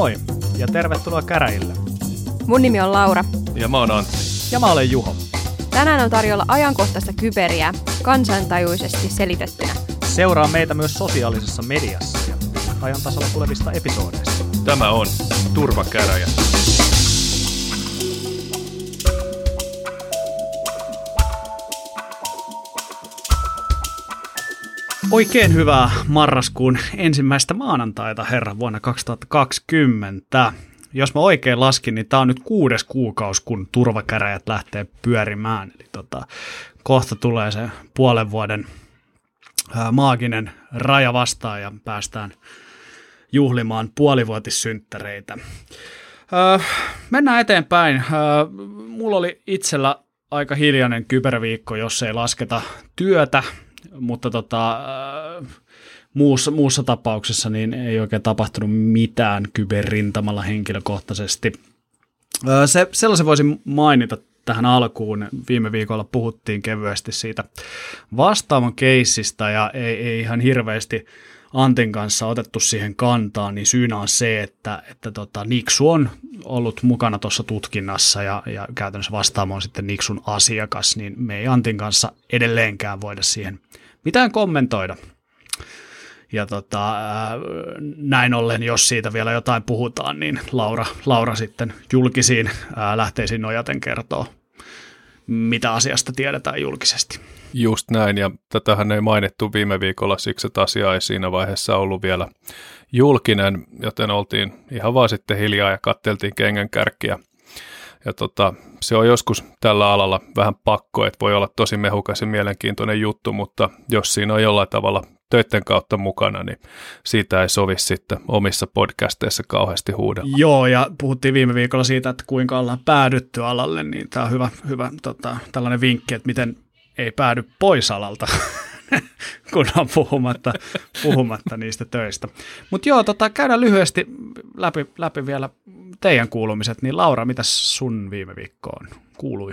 Moi ja tervetuloa käräjille. Mun nimi on Laura. Ja mä oon Antti. Ja mä olen Juho. Tänään on tarjolla ajankohtaista kyberiä kansantajuisesti selitettynä. Seuraa meitä myös sosiaalisessa mediassa ja ajan tasolla tulevista episodeista. Tämä on Turvakäräjä. Oikein hyvää marraskuun ensimmäistä maanantaita, herra, vuonna 2020. Jos mä oikein laskin, niin tää on nyt 6. kuukausi, kun turvakäräjät lähtee pyörimään. Eli kohta tulee se puolen vuoden maaginen raja vastaan ja päästään juhlimaan puolivuotissynttäreitä. Mennään eteenpäin. Mulla oli itsellä aika hiljainen kyberviikko, jos ei lasketa työtä. Mutta muussa tapauksessa niin ei oikein tapahtunut mitään kyberrintamalla henkilökohtaisesti. Sellaisen voisin mainita tähän alkuun. Viime viikolla puhuttiin kevyesti siitä Vastaamon keissistä ja ei ihan hirveästi Antin kanssa otettu siihen kantaa, niin syynä on se, että Niksu on ollut mukana tuossa tutkinnassa ja käytännössä Vastaamo on sitten Niksun asiakas, niin me ei Antin kanssa edelleenkään voida siihen mitään kommentoida. Ja näin ollen, jos siitä vielä jotain puhutaan, niin Laura sitten julkisiin lähteisiin nojaten kertoo, mitä asiasta tiedetään julkisesti. Just näin, ja tätähän ei mainittu viime viikolla, siksi että asia ei siinä vaiheessa ollut vielä julkinen, joten oltiin ihan vaan sitten hiljaa ja katteltiin kengänkärkiä. Ja se on joskus tällä alalla vähän pakko, että voi olla tosi mehukas ja mielenkiintoinen juttu, mutta jos siinä on jollain tavalla töiden kautta mukana, niin siitä ei sovi sitten omissa podcasteissa kauheasti huudella. Joo, ja puhuttiin viime viikolla siitä, että kuinka ollaan päädytty alalle, niin tämä on hyvä tällainen vinkki, että miten ei päädy pois alalta, kun on puhumatta niistä töistä. Mutta joo, käydään lyhyesti läpi vielä teidän kuulumiset. Niin Laura, mitä sun viime viikkoon kuului?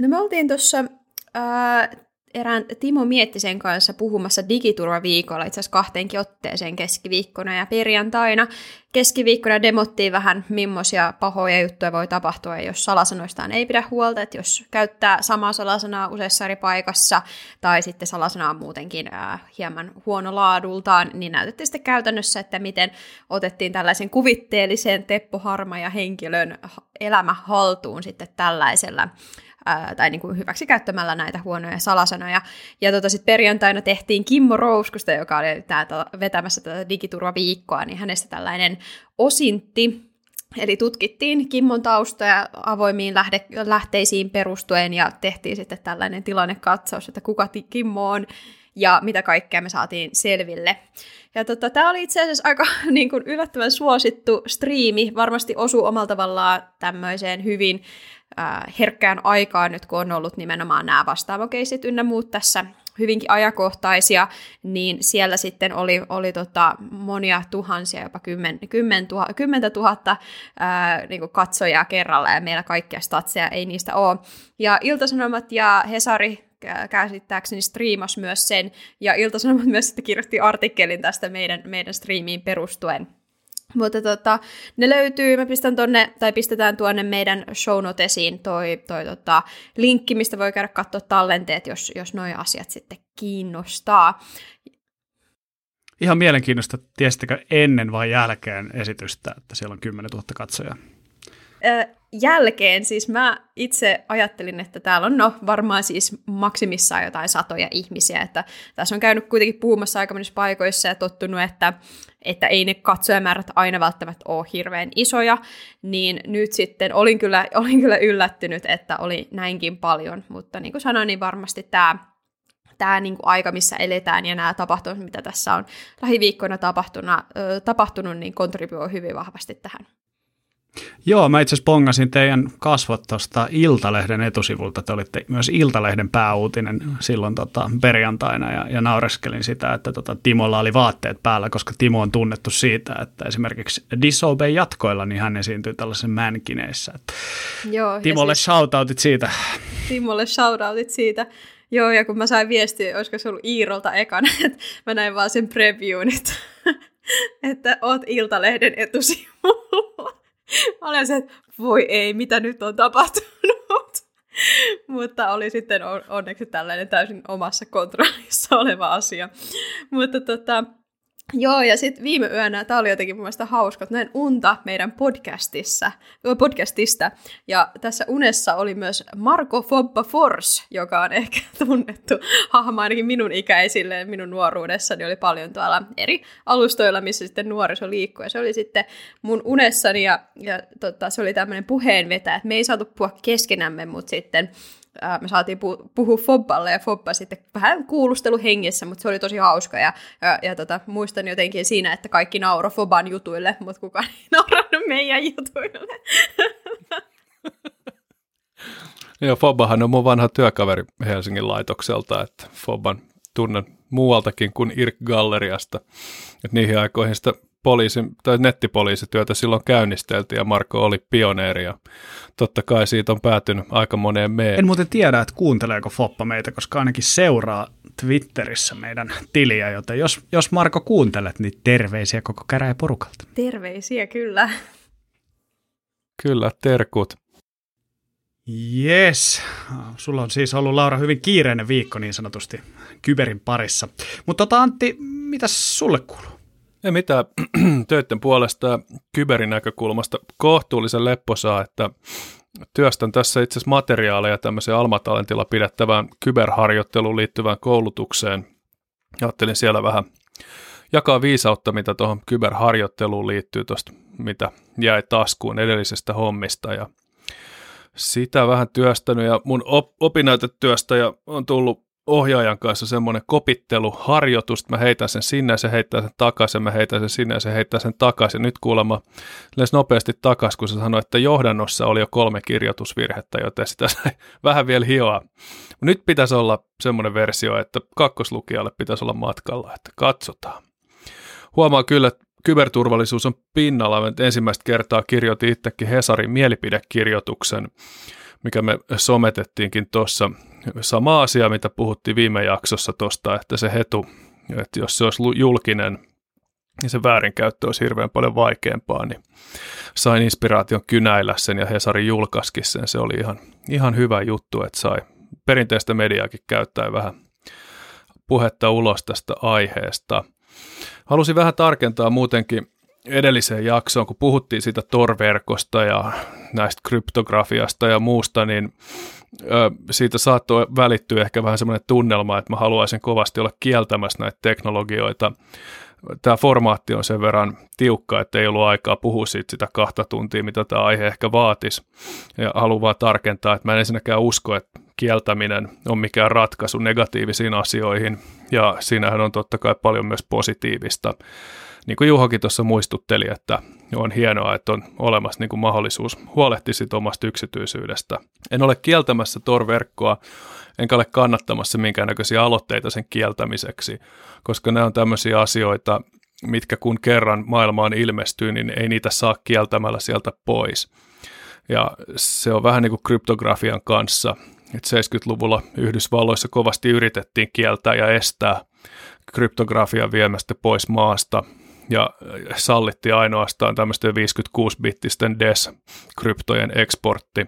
No me oltiin tuossa erään Timo Miettisen kanssa puhumassa Digiturvaviikolla itse asiassa 2 otteeseen keskiviikkona ja perjantaina. Keskiviikkona demottiin vähän, millaisia pahoja juttuja voi tapahtua, jos salasanoistaan ei pidä huolta, että jos käyttää samaa salasanaa useassa eri paikassa tai sitten salasanaa muutenkin hieman huono laadultaan, niin näytettiin sitten käytännössä, että miten otettiin tällaisen kuvitteellisen Teppoharma ja henkilön elämä haltuun sitten tällaisella tai niin kuin hyväksi käyttämällä näitä huonoja salasanoja. Ja sitten perjantaina tehtiin Kimmo Rouskusta, joka oli vetämässä tätä Digiturvaviikkoa, niin hänestä tällainen osintti. Eli tutkittiin Kimmon taustoja avoimiin lähteisiin perustuen ja tehtiin sitten tällainen tilannekatsaus, että kuka Kimmo on ja mitä kaikkea me saatiin selville. Ja tämä oli itse asiassa aika niin kuin yllättävän suosittu striimi, varmasti osui omalla tavallaan tämmöiseen hyvin herkkään aikaan nyt, kun on ollut nimenomaan nämä vastaavokeisit ynnä muut tässä hyvinkin ajankohtaisia, niin siellä sitten oli monia tuhansia, jopa 10 000 niin kuin katsojaa kerralla, ja meillä kaikkia statseja ei niistä ole. Ja Ilta-Sanomat ja Hesari käsittääkseni striimasi myös sen, ja Ilta-Sanomat myös sitten kirjoitti artikkelin tästä meidän striimiin perustuen. Mutta ne löytyy, pistetään tuonne meidän show notesiin toi linkki, mistä voi käydä katsoa tallenteet, jos nuo asiat sitten kiinnostaa. Ihan mielenkiintoista, tiesittekö ennen vai jälkeen esitystä, että siellä on 10 000 katsojaa? Jälkeen, siis mä itse ajattelin, että täällä on varmaan siis maksimissaan jotain satoja ihmisiä, että tässä on käynyt kuitenkin puhumassa aika monissa paikoissa ja tottunut, että ei ne katsojamäärät aina välttämättä ole hirveän isoja, niin nyt sitten olin kyllä yllättynyt, että oli näinkin paljon, mutta niin kuin sanoin, niin varmasti tämä niin kuin aika, missä eletään ja nämä tapahtumat, mitä tässä on lähiviikkoina tapahtunut, niin kontribuoi hyvin vahvasti tähän. Joo, mä itse asiassa bongasin teidän kasvot tuosta Iltalehden etusivulta. Te olitte myös Iltalehden pääuutinen silloin perjantaina ja naureskelin sitä, että Timolla oli vaatteet päällä, koska Timo on tunnettu siitä, että esimerkiksi Disobey jatkoilla, niin hän esiintyy tällaisen mänkineissä. Joo, Timolle siis shoutoutit siitä. Timolle shoutoutit siitä. Joo, ja kun mä sain viestiä, olisiko se ollut Iirolta ekana, että mä näin vaan sen previewn, että oot Iltalehden etusivulla. Mä olen se, että voi ei, mitä nyt on tapahtunut. Mutta oli sitten onneksi tällainen täysin omassa kontrollissa oleva asia. Mutta joo, ja sitten viime yönä, tämä oli jotenkin mun mielestä hauska, että näin unta meidän podcastista, ja tässä unessa oli myös Marco Fobba-Fors, joka on ehkä tunnettu hahmo ainakin minun ikäisille, minun nuoruudessani oli paljon tuolla eri alustoilla, missä sitten nuoriso liikkuu, ja se oli sitten mun unessani, ja se oli tämmöinen puheenvetäjä, että me ei saatu puhua keskenämme, mutta sitten me saatiin puhua Fobballe, ja Fobba sitten vähän kuulustelu hengessä, mutta se oli tosi hauska, ja muistan jotenkin siinä, että kaikki nauroi Fobban jutuille, mutta kukaan ei naurannut meidän jutuille. Joo, Fobbahan on mun vanha työkaveri Helsingin laitokselta, että Fobban tunnen muualtakin kuin Irk Galleriasta, että niihin aikoihin sitä nettipoliisityötä silloin käynnisteltiin, ja Marko oli pioneeri, ja totta kai siitä on päätynyt aika moneen meidän. En muuten tiedä, että kuunteleeko Foppa meitä, koska ainakin seuraa Twitterissä meidän tiliä, joten jos Marko kuuntelet, niin terveisiä koko käräjäporukalta. Terveisiä, kyllä. Kyllä, terkut. Jes, sulla on siis ollut, Laura, hyvin kiireinen viikko niin sanotusti kyberin parissa. Mutta Antti, mitäs sulle kuuluu? Ei mitään, töiden puolesta kyberin näkökulmasta kohtuullisen lepposaa, että työstän tässä itse asiassa materiaaleja tämmöiseen Alma Talentilla pidettävään kyberharjoitteluun liittyvään koulutukseen. Ajattelin siellä vähän jakaa viisautta, mitä tuohon kyberharjoitteluun liittyy tuosta, mitä jäi taskuun edellisestä hommista, ja sitä vähän työstänyt, ja mun opinnäytetyöstä ja on tullut ohjaajan kanssa semmoinen kopitteluharjoitus, mä heitän sen sinne ja se heittää sen takaisin, mä heitän sen sinne ja se heittää sen takaisin. Nyt kuulemma lähes nopeasti takaisin, kun se sanoi, että johdannossa oli jo 3 kirjoitusvirhettä, joten sitä sai vähän vielä hioa. Nyt pitäisi olla semmoinen versio, että kakkoslukijalle pitäisi olla matkalla, että katsotaan. Huomaa kyllä, että kyberturvallisuus on pinnalla. Mä ensimmäistä kertaa kirjoitin itsekin Hesarin mielipidekirjoituksen, mikä me sometettiinkin tuossa. Sama asia, mitä puhuttiin viime jaksossa tuosta, että se hetu, että jos se olisi julkinen, niin se väärinkäyttö olisi hirveän paljon vaikeampaa, niin sain inspiraation kynäillä sen, ja Hesari julkaisikin sen. Se oli ihan hyvä juttu, että sai perinteistä mediaakin käyttää vähän puhetta ulos tästä aiheesta. Halusin vähän tarkentaa muutenkin edelliseen jaksoon, kun puhuttiin siitä Tor-verkosta ja näistä kryptografiasta ja muusta, niin siitä saattoi välittyä ehkä vähän semmoinen tunnelma, että mä haluaisin kovasti olla kieltämässä näitä teknologioita. Tämä formaatti on sen verran tiukka, että ei ollut aikaa puhua siitä sitä 2 tuntia, mitä tämä aihe ehkä vaatisi. Ja haluan vaan tarkentaa, että mä en ensinnäkään usko, että kieltäminen on mikään ratkaisu negatiivisiin asioihin, ja siinähän on totta kai paljon myös positiivista. Niin kuin Juhokin tuossa muistutteli, että on hienoa, että on olemassa niin kuin mahdollisuus huolehtia siitä omasta yksityisyydestä. En ole kieltämässä Tor-verkkoa, enkä ole kannattamassa minkäännäköisiä aloitteita sen kieltämiseksi, koska nämä on tämmöisiä asioita, mitkä kun kerran maailmaan ilmestyy, niin ei niitä saa kieltämällä sieltä pois. Ja se on vähän niin kuin kryptografian kanssa. Et 70-luvulla Yhdysvalloissa kovasti yritettiin kieltää ja estää kryptografian viemästä pois maasta, ja sallittiin ainoastaan tämmöisten 56-bittisten DES-kryptojen eksportti,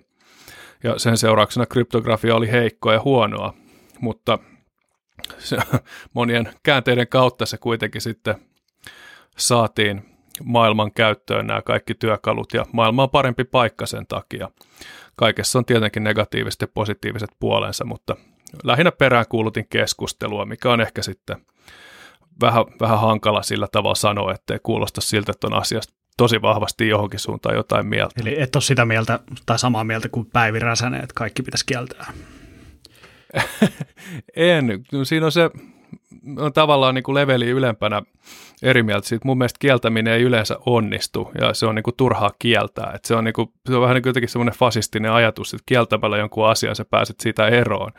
ja sen seurauksena kryptografia oli heikkoa ja huonoa, mutta monien käänteiden kautta se kuitenkin sitten saatiin maailman käyttöön nämä kaikki työkalut, ja maailma on parempi paikka sen takia. Kaikessa on tietenkin negatiiviset ja positiiviset puolensa, mutta lähinnä peräänkuulutin keskustelua, mikä on ehkä sitten vähän hankala sillä tavalla sanoa, ettei kuulosta siltä, että on asiasta tosi vahvasti johonkin suuntaan jotain mieltä. Eli et ole sitä mieltä tai samaa mieltä kuin Päivi Räsänen, että kaikki pitäisi kieltää. En. Siinä on se on tavallaan niin kuin leveli ylempänä eri mieltä. Siitä mun mielestä kieltäminen ei yleensä onnistu, ja se on niin kuin turhaa kieltää. Et se on vähän niin kuin jotenkin semmoinen fasistinen ajatus, että kieltämällä jonkun asian sä pääset siitä eroon.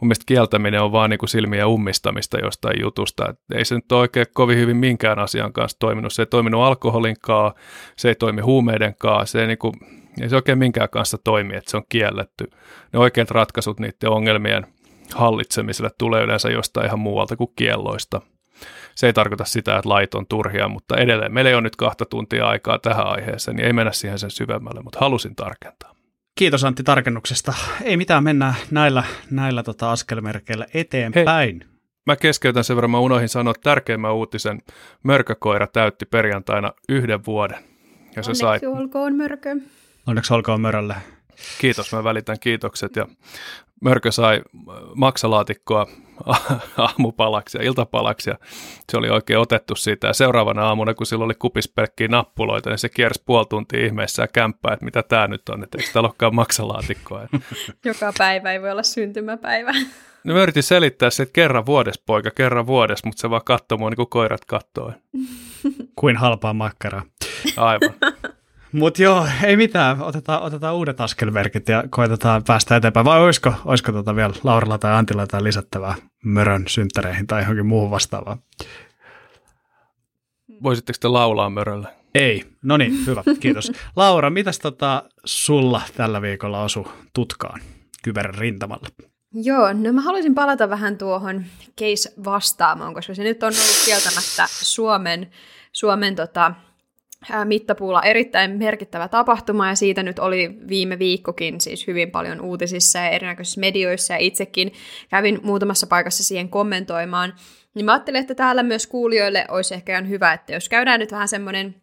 Mun mielestä kieltäminen on vaan niin kuin silmiä ummistamista jostain jutusta. Et ei se nyt oikein kovin hyvin minkään asian kanssa toiminut. Se ei toiminut alkoholinkaan, se ei toimi huumeidenkaan, se ei niin kuin, ei se oikein minkään kanssa toimi, että se on kielletty. Ne oikeat ratkaisut niiden ongelmien hallitsemiselle tulee yleensä jostain ihan muualta kuin kielloista. Se ei tarkoita sitä, että lait on turhia, mutta edelleen meillä ei ole nyt 2 tuntia aikaa tähän aiheeseen, niin ei mennä siihen sen syvemmälle, mutta halusin tarkentaa. Kiitos Antti tarkennuksesta. Ei mitään, mennä näillä askelmerkeillä eteenpäin. Hei. Mä keskeytän sen verran, mä unohdin sanoa tärkeimmän uutisen. Mörkökoira täytti perjantaina 1 vuoden. Ja se onneksi olkoon mörkö. Onneksi olkoon mörölle. Kiitos, mä välitän kiitokset. Ja mörkö sai maksalaatikkoa aamupalaksi ja iltapalaksi. Ja se oli oikein otettu siitä. Ja seuraavana aamuna, kun sillä oli kupissa pelkkiä nappuloita, niin se kiersi 0,5 tuntia ihmeessä kämppää, että mitä tää nyt on, että eikö täällä olekaan maksalaatikkoa. Joka päivä ei voi olla syntymäpäivä. No mä yritin selittää se, että kerran vuodessa poika, kerran vuodessa, mutta se vaan katsoi mua niin kuin koirat kattoi. Kuin halpaa makkaraa. Aivan. Mutta joo, ei mitään, otetaan uudet askelmerkit ja koitetaan päästä eteenpäin. Vai olisiko vielä Lauralla tai Antilla tai lisättävää mörön synttäreihin tai johonkin muuhun vastaavaan? Voisitteko te laulaa mörölle? Ei, no niin, hyvä, kiitos. Laura, mitäs sulla tällä viikolla osui tutkaan kyberrintamalla? Joo, no mä haluaisin palata vähän tuohon case Vastaamoon, koska se nyt on ollut kieltämättä Suomen mittapuulla erittäin merkittävä tapahtuma, ja siitä nyt oli viime viikkokin siis hyvin paljon uutisissa ja erinäköisissä medioissa, ja itsekin kävin muutamassa paikassa siihen kommentoimaan. Niin mä ajattelin, että täällä myös kuulijoille olisi ehkä ihan hyvä, että jos käydään nyt vähän semmoinen,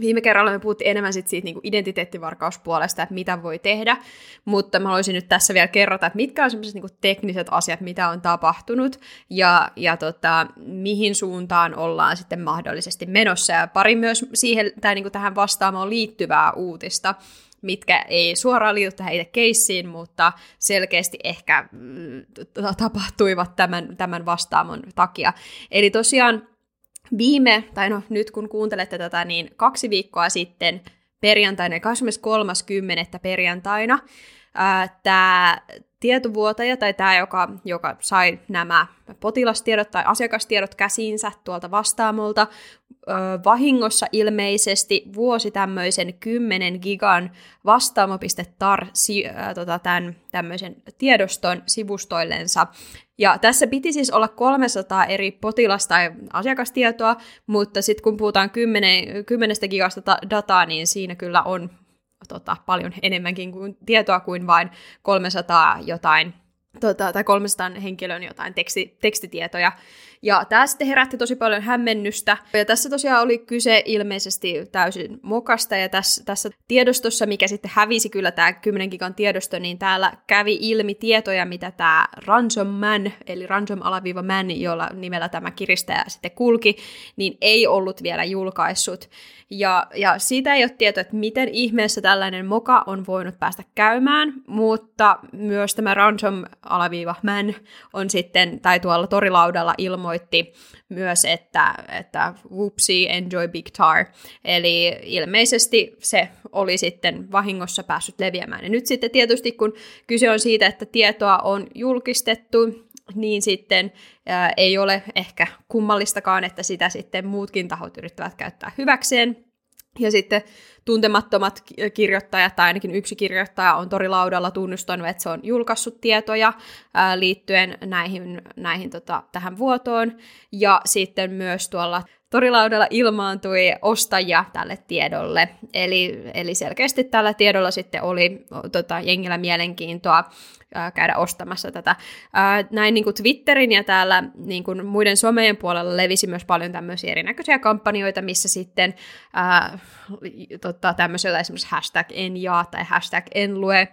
viime kerralla me puhuttiin enemmän siitä niin kuin identiteettivarkauspuolesta, että mitä voi tehdä, mutta mä haluaisin nyt tässä vielä kerrata, että mitkä on sellaiset niin kuin tekniset asiat, mitä on tapahtunut ja mihin suuntaan ollaan sitten mahdollisesti menossa. Ja pari myös siihen, niin kuin tähän Vastaamoon liittyvää uutista, mitkä ei suoraan liity tähän itse keissiin, mutta selkeästi ehkä tapahtuivat tämän Vastaamon takia. Eli tosiaan nyt kun kuuntelette tätä, niin 2 viikkoa sitten perjantaina, 23.10. perjantaina, tämä tietovuotaja tai tämä, joka sai nämä potilastiedot tai asiakastiedot käsiinsä tuolta Vastaamolta, vahingossa ilmeisesti vuosi tämmöisen 10 gigan vastaamo.tar tämmöisen tiedoston sivustoillensa. Ja tässä piti siis olla 300 eri potilasta ja asiakastietoa, mutta sitten kun puhutaan 10 gigasta dataa, niin siinä kyllä on paljon enemmänkin kuin tietoa kuin vain 300 jotain tai 300 henkilön jotain tekstitietoja. Ja tämä sitten herätti tosi paljon hämmennystä. Ja tässä tosiaan oli kyse ilmeisesti täysin mokasta. Ja tässä tiedostossa, mikä sitten hävisi kyllä tämä 10 gigan tiedosto, niin täällä kävi ilmi tietoja, mitä tämä Ransom Man, eli Ransom-man, jolla nimellä tämä kiristäjä sitten kulki, niin ei ollut vielä julkaissut. Ja siitä ei ole tietoa, että miten ihmeessä tällainen moka on voinut päästä käymään, mutta myös tämä Ransom-man on sitten, tai tuolla torilaudalla ilmoitti myös, että whoopsie, enjoy big tar. Eli ilmeisesti se oli sitten vahingossa päässyt leviämään. Ja nyt sitten tietysti, kun kyse on siitä, että tietoa on julkistettu, niin sitten ei ole ehkä kummallistakaan, että sitä sitten muutkin tahot yrittävät käyttää hyväkseen. Ja sitten tuntemattomat kirjoittajat, tai ainakin yksi kirjoittaja on torilaudalla tunnustanut, että se on julkaissut tietoja liittyen näihin tähän vuotoon. Ja sitten myös tuolla torilaudalla ilmaantui ostajia tälle tiedolle. Eli selkeästi tällä tiedolla sitten oli jengillä mielenkiintoa käydä ostamassa tätä. Näin niin kuin Twitterin ja täällä niin kuin muiden somejen puolella levisi myös paljon tämmöisiä erinäköisiä kampanjoita, missä sitten tämmöisellä esimerkiksi hashtag en jaa tai hashtag en lue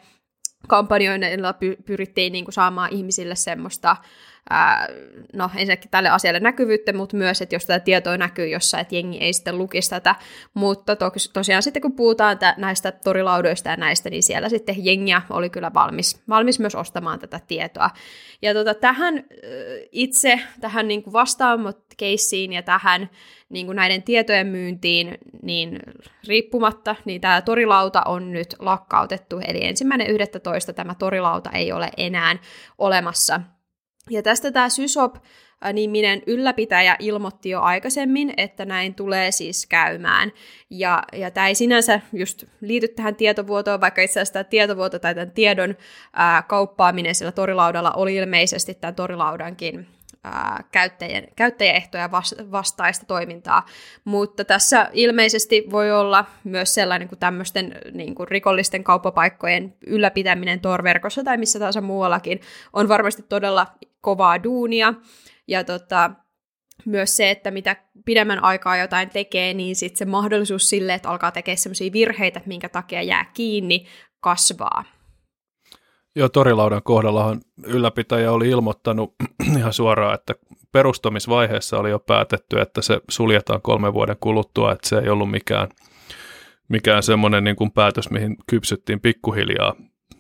kampanjoilla pyrittiin niin kuin saamaan ihmisille semmoista, ensinnäkin tälle asialle näkyvyyttä, mutta myös, että jos tätä tietoa näkyy jossain, että jengi ei sitten lukisi tätä, mutta tosiaan sitten kun puhutaan näistä torilaudoista ja näistä, niin siellä sitten jengiä oli kyllä valmis myös ostamaan tätä tietoa. Ja tähän niin kuin Vastaamo-keissiin ja tähän niin kuin näiden tietojen myyntiin niin riippumatta, niin tämä torilauta on nyt lakkautettu, eli 1.11. tämä torilauta ei ole enää olemassa. Ja tästä tämä SYSOP-niminen ylläpitäjä ilmoitti jo aikaisemmin, että näin tulee siis käymään. Ja tämä ei sinänsä just liity tähän tietovuotoon, vaikka itse asiassa tämä tietovuoto tai tämän tiedon kauppaaminen sillä torilaudalla oli ilmeisesti tämän torilaudankin käyttäjäehtoja vastaista toimintaa, mutta tässä ilmeisesti voi olla myös sellainen kuin tämmöisten niin kuin rikollisten kauppapaikkojen ylläpitäminen Tor-verkossa tai missä tahansa muuallakin on varmasti todella kovaa duunia ja myös se, että mitä pidemmän aikaa jotain tekee, niin sitten se mahdollisuus sille, että alkaa tekemään sellaisia virheitä, minkä takia jää kiinni, kasvaa. Joo, Torilaudan kohdallahan ylläpitäjä oli ilmoittanut ihan suoraan, että perustamisvaiheessa oli jo päätetty, että se suljetaan 3 vuoden kuluttua, että se ei ollut mikään semmoinen niin kuin päätös, mihin kypsyttiin pikkuhiljaa,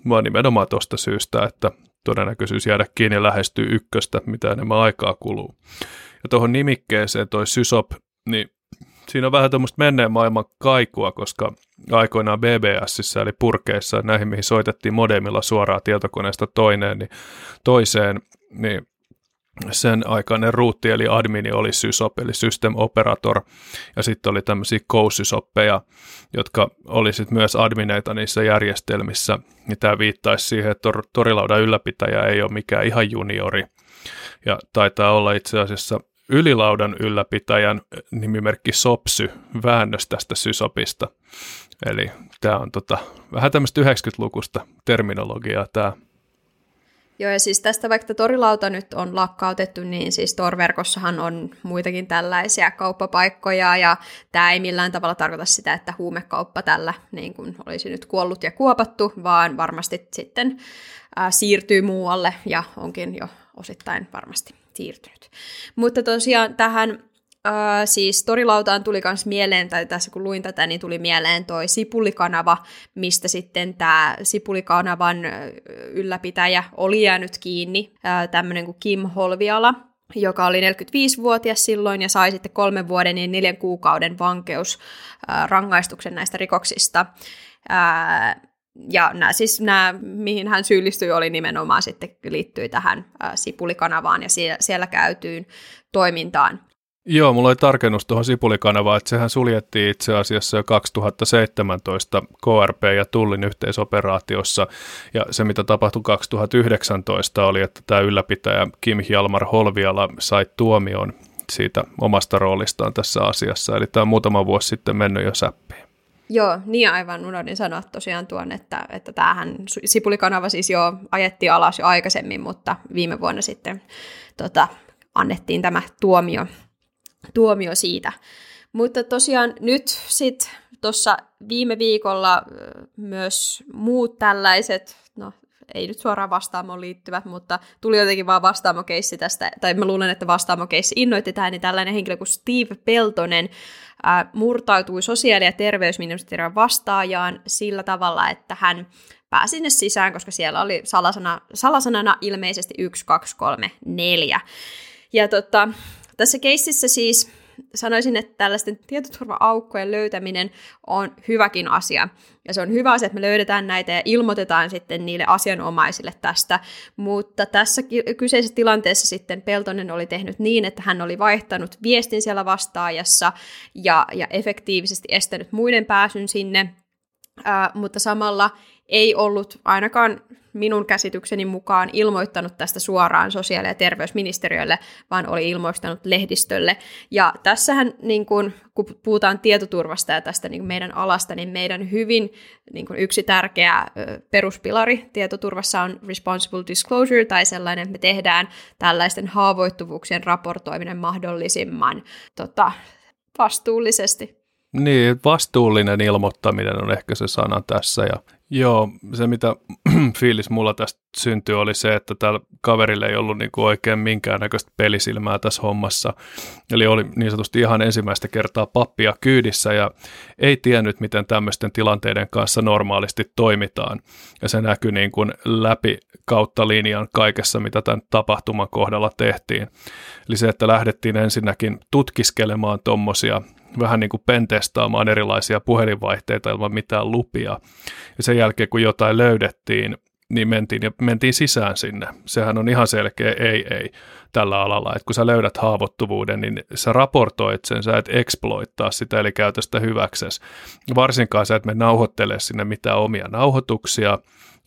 vaan nimenomaan tuosta syystä, että todennäköisyys jäädä kiinni lähestyy 1, mitä enemmän aikaa kuluu. Ja tuohon nimikkeeseen toi SysOP, niin siinä on vähän tuommoista menneen maailman kaikua, koska aikoinaan BBSissä eli purkeissa, näihin mihin soitettiin modemilla suoraan tietokoneesta toiseen, niin sen aikainen ruutti eli admini oli SysOP eli System Operator ja sitten oli tämmöisiä co-sysoppeja, jotka oli sitten myös admineita niissä järjestelmissä. Ja tämä viittaisi siihen, että torilaudan ylläpitäjä ei ole mikään ihan juniori. Ja taitaa olla itse asiassa ylilaudan ylläpitäjän nimimerkki Sopsy väännös tästä SysOPista. Eli tämä on vähän tämmöistä 90-lukusta terminologiaa tämä. Joo, ja siis tästä vaikka torilauta nyt on lakkautettu, niin siis Tor-verkossahan on muitakin tällaisia kauppapaikkoja, ja tämä ei millään tavalla tarkoita sitä, että huumekauppa tällä niin kuin olisi nyt kuollut ja kuopattu, vaan varmasti sitten siirtyy muualle, ja onkin jo osittain varmasti siirtynyt. Mutta tosiaan tähän siis torilautaan tuli myös mieleen, tai tässä kun luin tätä, niin tuli mieleen toi Sipulikanava, mistä sitten tämä Sipulikanavan ylläpitäjä oli jäänyt kiinni, tämmöinen kuin Kim Holviala, joka oli 45-vuotias silloin ja sai sitten 3 vuoden ja 4 kuukauden vankeusrangaistuksen näistä rikoksista. Ja nämä, mihin hän syyllistyi, oli nimenomaan sitten liittyi tähän Sipulikanavaan ja siellä käytyyn toimintaan. Joo, mulla oli tarkennus tuohon Sipulikanavaan, että sehän suljettiin itse asiassa jo 2017 KRP ja Tullin yhteisoperaatiossa, ja se mitä tapahtui 2019 oli, että tämä ylläpitäjä Kim Hjalmar Holviala sai tuomion siitä omasta roolistaan tässä asiassa, eli tämä on muutama vuosi sitten mennyt jo säppiin. Joo, niin aivan unohdin sanoa tosiaan tuon, että tämähän Sipulikanava siis jo ajettiin alas jo aikaisemmin, mutta viime vuonna sitten annettiin tämä tuomio siitä. Mutta tosiaan nyt sitten tuossa viime viikolla myös muut tällaiset, no ei nyt suoraan Vastaamoon liittyvät, mutta tuli jotenkin vaan Vastaamo-keissi tästä, tai mä luulen, että Vastaamo-keissi innoitti tähän, niin tällainen henkilö kuin Steve Peltonen murtautui sosiaali- ja terveysministeriön vastaajaan sillä tavalla, että hän pääsi sinne sisään, koska siellä oli salasanana ilmeisesti 1234. Ja tässä keississä siis sanoisin, että tällaisten tietoturva-aukkojen löytäminen on hyväkin asia. Ja se on hyvä asia, että me löydetään näitä ja ilmoitetaan sitten niille asianomaisille tästä. Mutta tässä kyseisessä tilanteessa sitten Peltonen oli tehnyt niin, että hän oli vaihtanut viestin siellä vastaajassa ja efektiivisesti estänyt muiden pääsyn sinne, mutta samalla ei ollut ainakaan minun käsitykseni mukaan ilmoittanut tästä suoraan sosiaali- ja terveysministeriölle, vaan oli ilmoittanut lehdistölle. Ja tässähän, niin kun puhutaan tietoturvasta ja tästä niin meidän alasta, niin meidän hyvin niin yksi tärkeä peruspilari tietoturvassa on responsible disclosure, tai sellainen, että me tehdään tällaisten haavoittuvuuksien raportoiminen mahdollisimman vastuullisesti. Niin, vastuullinen ilmoittaminen on ehkä se sana tässä, ja joo, se mitä fiilis mulla tästä syntyi oli se, että tällä kaverilla ei ollut niinku oikein minkäännäköistä pelisilmää tässä hommassa. Eli oli niin sanotusti ihan ensimmäistä kertaa pappia kyydissä ja ei tiennyt, miten tämmöisten tilanteiden kanssa normaalisti toimitaan. Ja se näkyi niin kuin läpi kautta linjan kaikessa, mitä tämän tapahtuman kohdalla tehtiin. Eli se, että lähdettiin ensinnäkin tutkiskelemaan tuommoisia, vähän niin kuin pentestaamaan erilaisia puhelinvaihteita ilman mitään lupia. Ja sen jälkeen, kun jotain löydettiin, niin mentiin sisään sinne. Sehän on ihan selkeä ei tällä alalla, että kun sä löydät haavoittuvuuden, niin sä raportoit sen, sä et exploittaa sitä, eli käytä sitä hyväksesi. Varsinkaan sä et me nauhoittele sinne mitään omia nauhoituksia,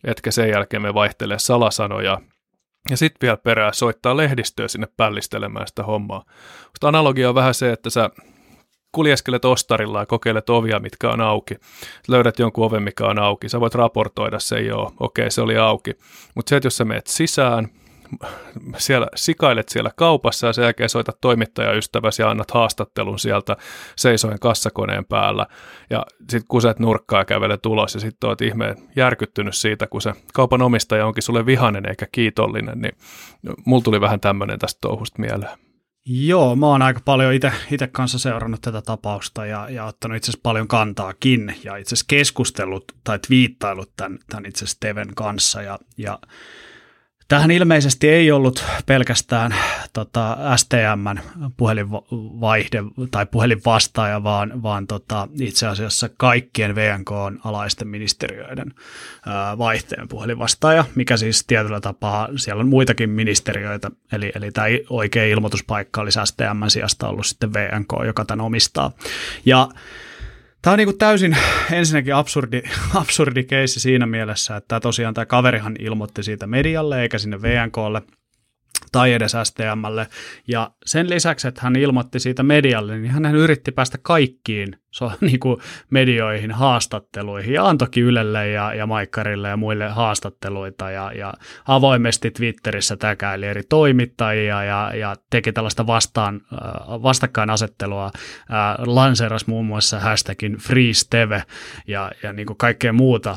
etkä sen jälkeen me vaihtele salasanoja, Ja sitten vielä perään soittaa lehdistöä sinne pällistelemään sitä hommaa. Musta analogia on vähän se, että sä kuljeskelet ostarilla ja kokeilet ovia, mitkä on auki. Löydät jonkun oven, mikä on auki. Sä voit raportoida sen, joo, okei, se oli auki. Mutta se, että jos sä menet sisään, siellä, sikailet siellä kaupassa ja sen jälkeen soitat toimittajaystäväsi ja annat haastattelun sieltä seisoen kassakoneen päällä ja sitten kuset nurkkaa ja kävelet ulos ja sitten olet ihmeen järkyttynyt siitä, kun se kaupan omistaja onkin sulle vihainen eikä kiitollinen, niin mulla tuli vähän tämmöinen tästä touhusta mieleen. Joo, mä oon aika paljon itse kanssa seurannut tätä tapausta ja ottanut itse asiassa paljon kantaakin ja itse asiassa keskustellut tai twiittailut tämän itse asiassa Teven kanssa ja tähän ilmeisesti ei ollut pelkästään STM:n puhelinvaihde tai puhelinvastaaja, vaan itse asiassa kaikkien VNK:n alaisten ministeriöiden vaihteen puhelinvastaaja, mikä siis tietyllä tapaa, siellä on muitakin ministeriöitä, eli tämä oikea ilmoituspaikka olisi STM:n sijasta ollut sitten VNK, joka tämän omistaa. Ja tämä on niin täysin ensinnäkin absurdi keissi siinä mielessä, että tosiaan tämä kaverihan ilmoitti siitä medialle eikä sinne VNK:lle tai edes STM:lle. Ja sen lisäksi, että hän ilmoitti siitä medialle, niin hän yritti päästä kaikkiin niin kuin medioihin, haastatteluihin ja antoikin Ylelle ja Maikkarille ja muille haastatteluita ja avoimesti Twitterissä täkäili eri toimittajia ja teki tällaista vastakkainasettelua, lanseerasi muun muassa hashtagin FreeSteve ja niin kuin kaikkea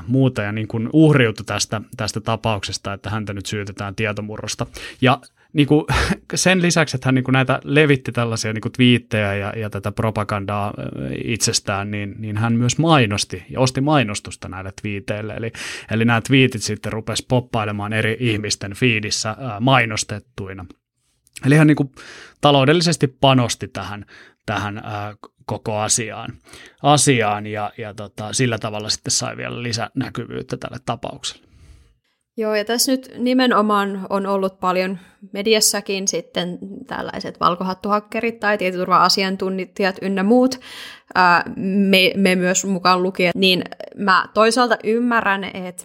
muuta ja niin kuin uhriutui tästä tapauksesta, että häntä nyt syytetään tietomurrosta ja niin kuin sen lisäksi, että hän niin kuin näitä levitti tällaisia niin kuin twiittejä ja tätä propagandaa itsestään, niin hän myös mainosti ja osti mainostusta näille twiiteille. Eli nämä twiitit sitten rupesi poppailemaan eri ihmisten feedissä mainostettuina. Eli hän niin kuin taloudellisesti panosti tähän koko asiaan ja sillä tavalla sitten sai vielä lisänäkyvyyttä tälle tapaukselle. Joo, ja tässä nyt nimenomaan on ollut paljon mediassakin sitten tällaiset valkohattuhakkerit tai tietoturva-asiantuntijat ynnä muut, me myös mukaan lukien, niin mä toisaalta ymmärrän, että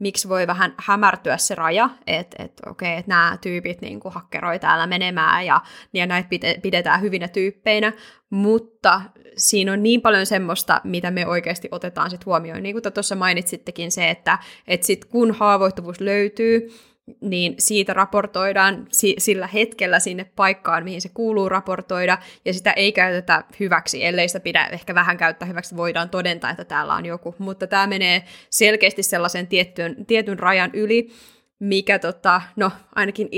miksi voi vähän hämärtyä se raja, että okei, että nämä tyypit niin kuin hakkeroi täällä menemään ja näitä pidetään hyvinä tyyppeinä, mutta siinä on niin paljon semmoista, mitä me oikeasti otetaan sit huomioon. Niin kuin tuossa mainitsittekin se, että sit kun haavoittuvuus löytyy, niin siitä raportoidaan sillä hetkellä sinne paikkaan, mihin se kuuluu raportoida, ja sitä ei käytetä hyväksi, ellei sitä pidä ehkä vähän käyttää hyväksi, voidaan todentaa, että täällä on joku, mutta tämä menee selkeästi sellaisen tietyn rajan yli, mikä ainakin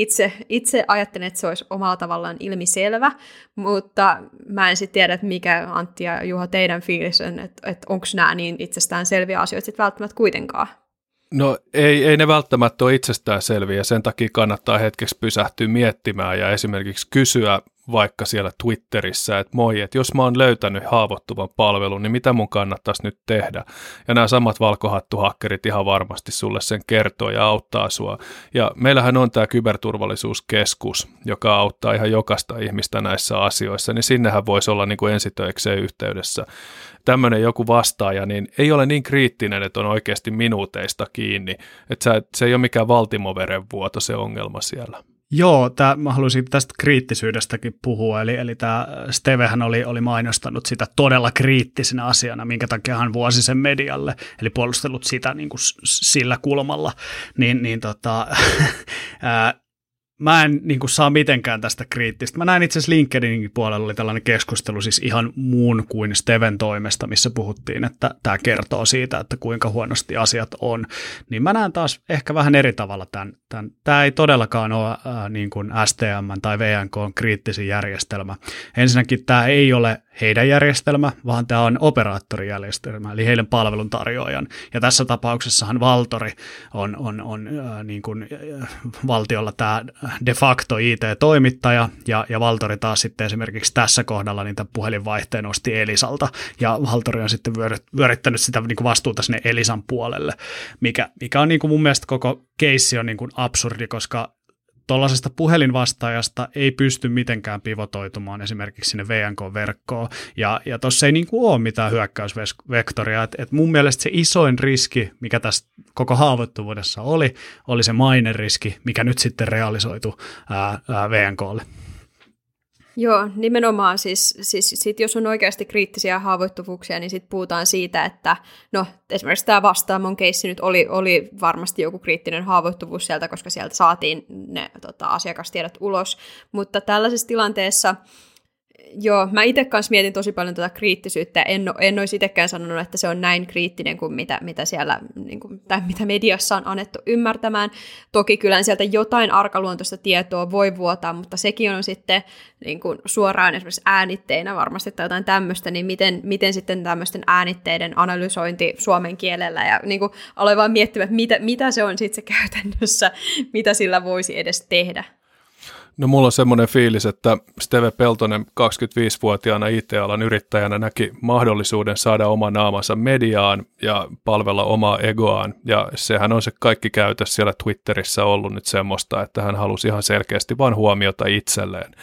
itse ajattelen, että se olisi omalla tavallaan ilmiselvä, mutta mä en sitten tiedä, että mikä Antti ja Juha teidän fiilis on, että onko nämä niin itsestään selviä asioita sitten välttämättä kuitenkaan. No ei ne välttämättä ole itsestään selviä, sen takia kannattaa hetkeksi pysähtyä miettimään ja esimerkiksi kysyä vaikka siellä Twitterissä, että moi, että jos mä oon löytänyt haavoittuvan palvelun, niin mitä mun kannattaisi nyt tehdä? Ja nämä samat valkohattuhakkerit ihan varmasti sulle sen kertoo ja auttaa sua. Ja meillähän on tämä Kyberturvallisuuskeskus, joka auttaa ihan jokaista ihmistä näissä asioissa, niin sinnehän voisi olla niin kuin ensitöikseen yhteydessä. Tämmöinen joku vastaaja, niin ei ole niin kriittinen, että on oikeasti minuuteista kiinni. Että se ei ole mikään valtimoverenvuoto se ongelma siellä. Joo, mä haluaisin tästä kriittisyydestäkin puhua, eli tämä Stevehän oli mainostanut sitä todella kriittisenä asiana, minkä takia hän vuosi sen medialle, eli puolustellut sitä niin kuin sillä kulmalla, mä en niin kuin saa mitenkään tästä kriittistä. Mä näin itse asiassa LinkedInin puolella oli tällainen keskustelu siis ihan muun kuin Steven toimesta, missä puhuttiin, että tämä kertoo siitä, että kuinka huonosti asiat on. Niin mä näen taas ehkä vähän eri tavalla tämän. Tämä ei todellakaan ole niin kuin STM tai VNK:n kriittisin järjestelmä. Ensinnäkin tämä ei ole heidän järjestelmä, vaan tämä on operaattorijärjestelmä, eli heidän palveluntarjoajan. Ja tässä tapauksessahan Valtori on niin kuin valtiolla tämä de facto IT-toimittaja, ja Valtori taas sitten esimerkiksi tässä kohdalla niin tämän puhelinvaihteen osti Elisalta, ja Valtori on sitten vyörittänyt sitä niin kuin vastuuta sinne Elisan puolelle, mikä on niin kuin mun mielestä koko keissi on niin kuin absurdi, koska tuollaisesta puhelinvastaajasta ei pysty mitenkään pivotoitumaan esimerkiksi sinne VNK-verkkoon, ja tuossa ei niin kuin ole mitään hyökkäysvektoria. Et mun mielestä se isoin riski, mikä tässä koko haavoittuvuudessa oli se maineriski, mikä nyt sitten realisoitu VNKlle. Joo, nimenomaan siis jos on oikeasti kriittisiä haavoittuvuuksia, niin sitten puhutaan siitä, että no esimerkiksi tämä Vastaamon keissi nyt oli varmasti joku kriittinen haavoittuvuus sieltä, koska sieltä saatiin ne asiakastiedot ulos, mutta tällaisessa tilanteessa joo, mä itse kanssa mietin tosi paljon tätä kriittisyyttä. En olisi itsekään sanonut, että se on näin kriittinen kuin mitä siellä, niin kuin, tai mitä mediassa on annettu ymmärtämään. Toki kyllä sieltä jotain arkaluontoista tietoa voi vuotaa, mutta sekin on sitten niin kuin suoraan esimerkiksi äänitteinä varmasti tai jotain tämmöistä, niin miten sitten tämmöisten äänitteiden analysointi suomen kielellä. Ja niin kuin aloin vaan miettimään, että mitä se on sitten se käytännössä, mitä sillä voisi edes tehdä. No mulla on semmoinen fiilis, että Steve Peltonen 25-vuotiaana IT-alan yrittäjänä näki mahdollisuuden saada oma naamansa mediaan ja palvella omaa egoaan. Ja sehän on se kaikki käytös siellä Twitterissä ollut nyt semmoista, että hän halusi ihan selkeästi vain huomiota itselleen.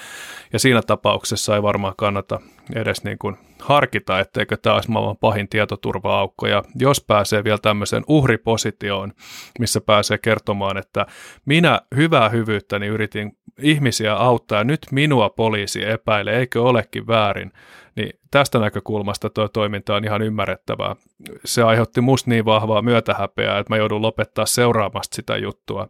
Ja siinä tapauksessa ei varmaan kannata edes niin kuin harkita, etteikö tämä olisi maailman pahin tietoturva-aukko. Ja jos pääsee vielä tämmöiseen uhripositioon, missä pääsee kertomaan, että minä hyvää hyvyyttäni yritin ihmisiä auttaa, nyt minua poliisi epäilee, eikö olekin väärin, niin tästä näkökulmasta tuo toiminta on ihan ymmärrettävää. Se aiheutti musta niin vahvaa myötähäpeää, että mä joudun lopettaa seuraamasta sitä juttua.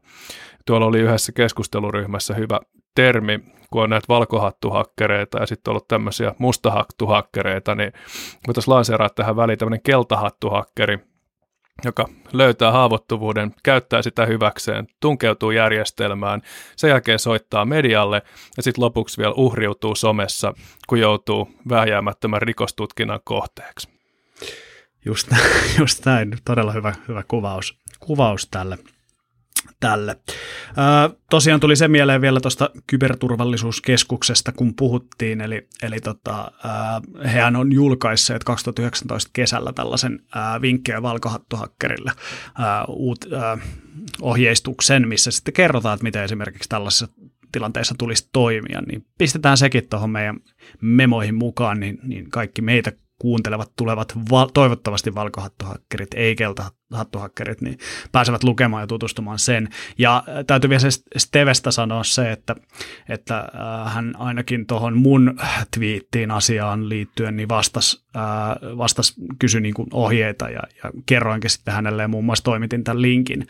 Tuolla oli yhdessä keskusteluryhmässä hyvä termi, kun on näitä valkohattuhakkereita ja sitten on ollut tämmöisiä mustahattuhakkereita, niin voitaisiin lanseeraa tähän väliin tämmöinen keltahattuhakkeri, joka löytää haavoittuvuuden, käyttää sitä hyväkseen, tunkeutuu järjestelmään, sen jälkeen soittaa medialle ja sitten lopuksi vielä uhriutuu somessa, kun joutuu vääjäämättömän rikostutkinnan kohteeksi. Just näin, todella hyvä kuvaus tälle. Tosiaan tuli se mieleen vielä tuosta Kyberturvallisuuskeskuksesta, kun puhuttiin, eli hehän on julkaisseet 2019 kesällä tällaisen vinkkejä valkohattuhakkerille ohjeistuksen, missä sitten kerrotaan, että miten esimerkiksi tällaisessa tilanteessa tulisi toimia, niin pistetään sekin tuohon meidän memoihin mukaan, niin kaikki meitä kuuntelevat tulevat toivottavasti valkohattuhakkerit, ei keltahattuhakkerit, niin pääsevät lukemaan ja tutustumaan sen. Ja täytyy vielä Stevestä sanoa se, että hän ainakin tuohon mun twiittiin asiaan liittyen niin vastasi kysyi niin kuin ohjeita ja kerroinkin sitten hänelle ja muun muassa toimitin tämän linkin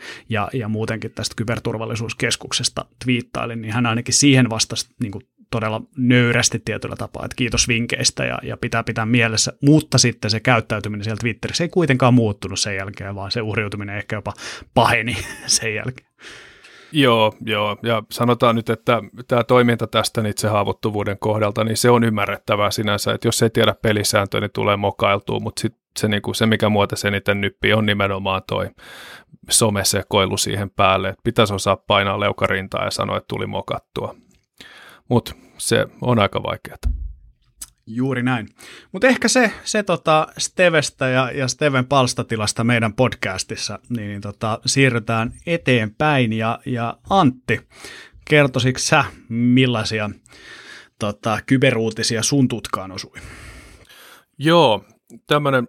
ja muutenkin tästä Kyberturvallisuuskeskuksesta twiittailin, niin hän ainakin siihen vastasi niin kuin todella nöyrästi tietyllä tapaa, että kiitos vinkkeistä ja pitää mielessä, mutta sitten se käyttäytyminen siellä Twitterissä ei kuitenkaan muuttunut sen jälkeen, vaan se uhriutuminen ehkä jopa paheni sen jälkeen. Joo, ja sanotaan nyt, että tämä toiminta tästä itse haavoittuvuuden kohdalta, niin se on ymmärrettävää sinänsä, että jos ei tiedä pelisääntöä, niin tulee mokailtua, mutta sitten se mikä muoto sen eniten nyppii, on nimenomaan toi somesekoilu siihen päälle, että pitäisi osaa painaa leukarintaa ja sanoa, että tuli mokattua. Mutta se on aika vaikeaa. Juuri näin. Mutta ehkä se Stevestä ja Steven palstatilasta meidän podcastissa, niin siirrytään eteenpäin. Ja Antti, kertoisitko sä, millaisia kyberuutisia sun tutkaan osui? Joo, tämmöinen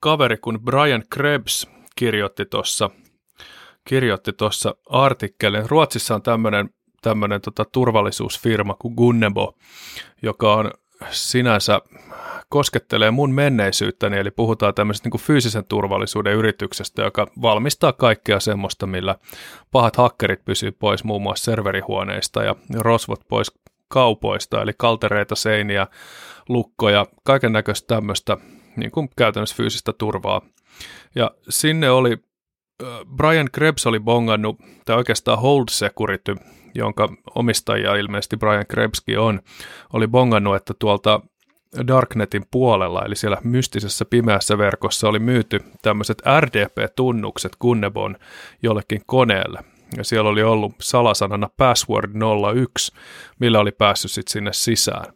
kaveri kuin Brian Krebs kirjoitti tuossa artikkelin. Ruotsissa on tämmöinen turvallisuusfirma kuin Gunnebo, joka on sinänsä koskettelee mun menneisyyttäni, eli puhutaan tämmöisestä niin kuin fyysisen turvallisuuden yrityksestä, joka valmistaa kaikkea semmoista, millä pahat hakkerit pysyy pois muun muassa serverihuoneista ja rosvot pois kaupoista, eli kaltereita, seiniä, lukkoja, kaiken näköistä tämmöistä niin kuin käytännössä fyysistä turvaa. Ja sinne oli Brian Krebs oli bongannut, tai oikeastaan Hold Security, jonka omistajia ilmeisesti Brian Krebskin on, oli bongannut, että tuolta Darknetin puolella, eli siellä mystisessä pimeässä verkossa oli myyty tämmöiset RDP-tunnukset Gunnebon jollekin koneelle. Ja siellä oli ollut salasanana password 01, millä oli päässyt sitten sinne sisään.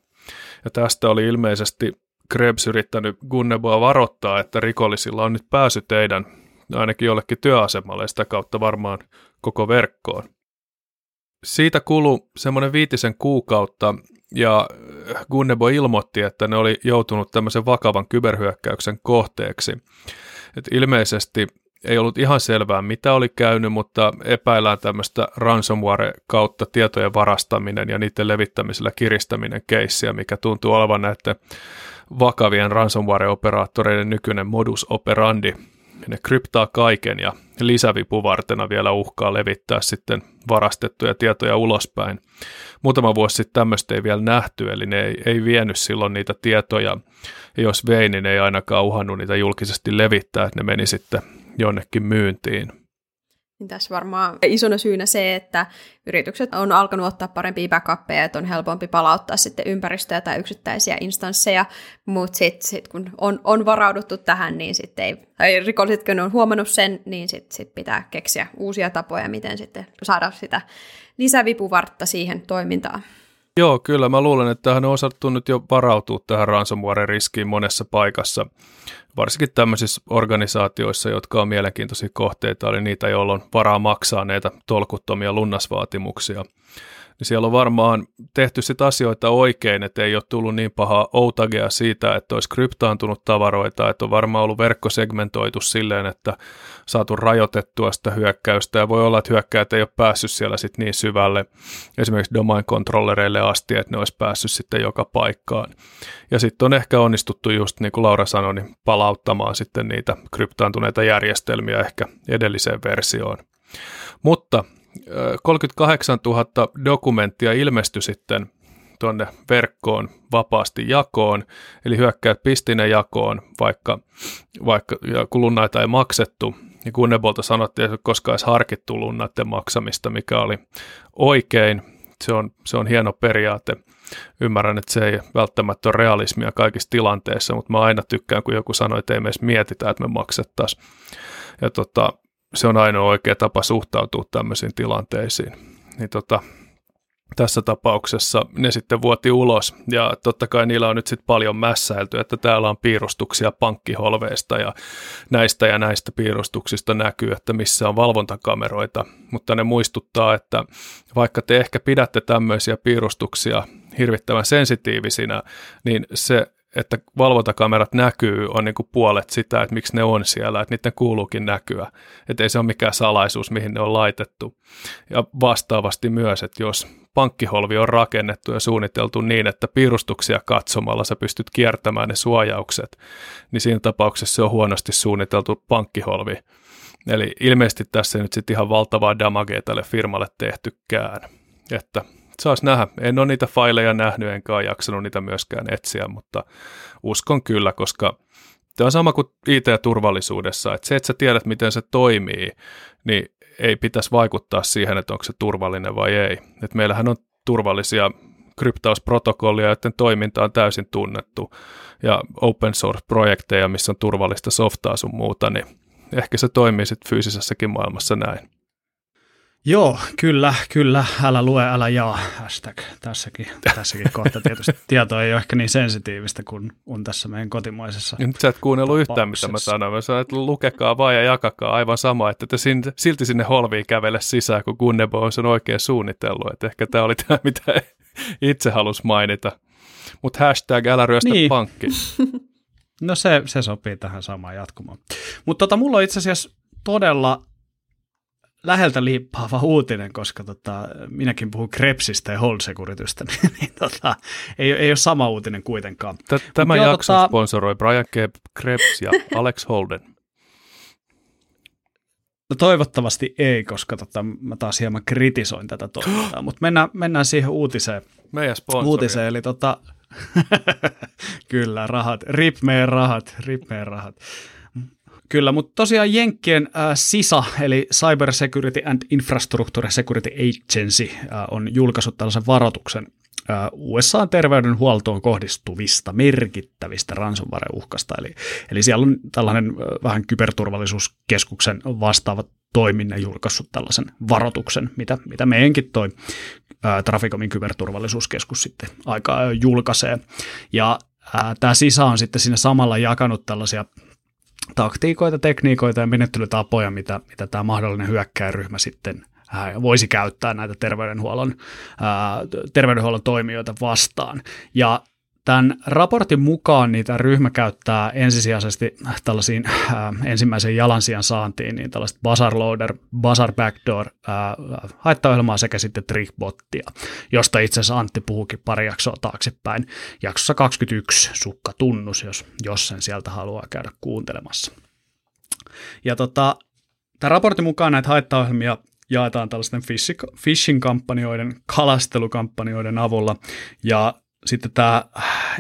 Ja tästä oli ilmeisesti Krebs yrittänyt Gunneboa varoittaa, että rikollisilla on nyt pääsy teidän ainakin jollekin työasemalle ja sitä kautta varmaan koko verkkoon. siitä kului semmoinen 5 kuukautta ja Gunnebo ilmoitti, että ne oli joutunut tämmöisen vakavan kyberhyökkäyksen kohteeksi. Et ilmeisesti ei ollut ihan selvää, mitä oli käynyt, mutta epäillään tämmöistä ransomware kautta tietojen varastaminen ja niiden levittämisellä kiristäminen keissiä, mikä tuntuu olevan näiden vakavien ransomware-operaattoreiden nykyinen modus operandi. Ne kryptaa kaiken ja lisävipuvartena vielä uhkaa levittää sitten varastettuja tietoja ulospäin. Muutama vuosi sitten tämmöistä ei vielä nähty, eli ne ei vienyt silloin niitä tietoja. Ja jos vei, niin ei ainakaan uhannut niitä julkisesti levittää, että ne meni sitten jonnekin myyntiin. Tässä varmaan isona syynä se, että yritykset on alkanut ottaa parempia backuppeja, että on helpompi palauttaa sitten ympäristöä tai yksittäisiä instansseja, mutta sitten kun on varauduttu tähän, niin sitten ei, rikollisetkin on huomannut sen, niin sitten pitää keksiä uusia tapoja, miten sitten saada sitä lisävipuvartta siihen toimintaan. Joo, kyllä. Mä luulen, että tähän on osattu nyt jo varautua tähän ransomware-riskiin monessa paikassa, varsinkin tämmöisissä organisaatioissa, jotka on mielenkiintoisia kohteita, eli niitä, joilla on varaa maksaa näitä tolkuttomia lunnasvaatimuksia. Niin siellä on varmaan tehty sit asioita oikein, että ei ole tullut niin pahaa outagea siitä, että olisi kryptaantunut tavaroita, että on varmaan ollut verkkosegmentoitu silleen, että saatu rajoitettua sitä hyökkäystä, ja voi olla, että hyökkäät ei ole päässyt siellä sit niin syvälle, esimerkiksi domain-kontrollereille asti, että ne olisi päässyt sitten joka paikkaan. Ja sitten on ehkä onnistuttu, just niin kuin Laura sanoi, niin palauttamaan sitten niitä kryptaantuneita järjestelmiä ehkä edelliseen versioon. Mutta 38 000 dokumenttia ilmestyi sitten tuonne verkkoon vapaasti jakoon, eli hyökkäät pisti ne jakoon, vaikka kun lunnaita ei maksettu, niin Gunnebolta sanottiin, että koskaan edes harkittu lunnaiden maksamista, mikä oli oikein. Se on hieno periaate. Ymmärrän, että se ei välttämättä ole realismia kaikissa tilanteissa, mutta mä aina tykkään, kun joku sanoi, että ei me edes mietitä, että me maksettaisiin. Ja se on ainoa oikea tapa suhtautua tämmöisiin tilanteisiin. Niin tässä tapauksessa ne sitten vuoti ulos, ja totta kai niillä on nyt sitten paljon mässäilty, että täällä on piirustuksia pankkiholveista, ja näistä piirustuksista näkyy, että missä on valvontakameroita, mutta ne muistuttaa, että vaikka te ehkä pidätte tämmöisiä piirustuksia hirvittävän sensitiivisinä, niin se, että valvontakamerat näkyy, on niin kuin puolet sitä, että miksi ne on siellä, että niiden kuuluukin näkyä. Että ei se ole mikään salaisuus, mihin ne on laitettu. Ja vastaavasti myös, että jos pankkiholvi on rakennettu ja suunniteltu niin, että piirustuksia katsomalla sä pystyt kiertämään ne suojaukset, niin siinä tapauksessa se on huonosti suunniteltu pankkiholvi. Eli ilmeisesti tässä ei nyt sitten ihan valtavaa damagea tälle firmalle tehtykään. Että saas nähdä. En ole niitä faileja nähnyt, enkä ole jaksanut niitä myöskään etsiä, mutta uskon kyllä, koska tämä on sama kuin IT-turvallisuudessa, että se, että sä tiedät, miten se toimii, niin ei pitäisi vaikuttaa siihen, että onko se turvallinen vai ei. Et meillähän on turvallisia kryptausprotokollia, joiden toiminta on täysin tunnettu, ja open source-projekteja, missä on turvallista softaa sun muuta, niin ehkä se toimii sitten fyysisessäkin maailmassa näin. Joo, kyllä, älä lue, älä jaa, hashtag, tässäkin kohta tietysti tieto ei ole ehkä niin sensitiivistä kuin on tässä meidän kotimaisessa. Ja nyt sä et kuunnellut yhtään, mitä mä sanoin, mä sanoin, että lukekaa vaan ja jakakaa aivan sama, että te silti sinne holviin kävele sisään, kun Gunnebo on sen oikein suunnitellut, että ehkä tämä oli tämä, mitä itse halusi mainita, mutta hashtag älä ryöstä pankkiin. No se sopii tähän samaan jatkumaan, mutta mulla on itse asiassa todella läheltä liippaava uutinen, koska minäkin puhun Krebsistä ja Hold Securitystä, niin ei ole sama uutinen kuitenkaan. Tämä jakso sponsoroi Brian Krebs ja Alex Holden. No toivottavasti ei, koska mä taas hieman kritisoin tätä toimintaa, mutta mennään siihen uutiseen. Meidän sponsori. Uutiseen, eli kyllä, rahat, rip meidän rahat. Kyllä, mutta tosiaan Jenkkien CISA, eli Cyber Security and Infrastructure Security Agency, on julkaissut tällaisen varoituksen USA-terveydenhuoltoon kohdistuvista merkittävistä ransomware-uhkasta. Eli siellä on tällainen vähän kyberturvallisuuskeskuksen vastaava toiminne julkaissut tällaisen varoituksen, mitä meidänkin toi Traficomin kyberturvallisuuskeskus sitten aika julkaisee. Ja tämä CISA on sitten siinä samalla jakanut tällaisia taktiikoita, tekniikoita ja menettelytapoja, mitä tämä mahdollinen hyökkääjäryhmä sitten voisi käyttää näitä terveydenhuollon toimijoita vastaan. Ja tämän raportin mukaan niitä ryhmä käyttää ensisijaisesti tällaisiin ensimmäisen jalansijan saantiin, niin tällaista Bazar Loader, Bazar Backdoor haittaohjelmaa sekä sitten Trickbottia, josta itse asiassa Antti puhuukin pari jaksoa taaksepäin. Jaksossa 21 sukkatunnus, jos sen sieltä haluaa käydä kuuntelemassa. Ja tämän raportin mukaan näitä haittaohjelmia jaetaan tällaisten phishing-kampanjoiden, kalastelukampanjoiden avulla, ja sitten tämä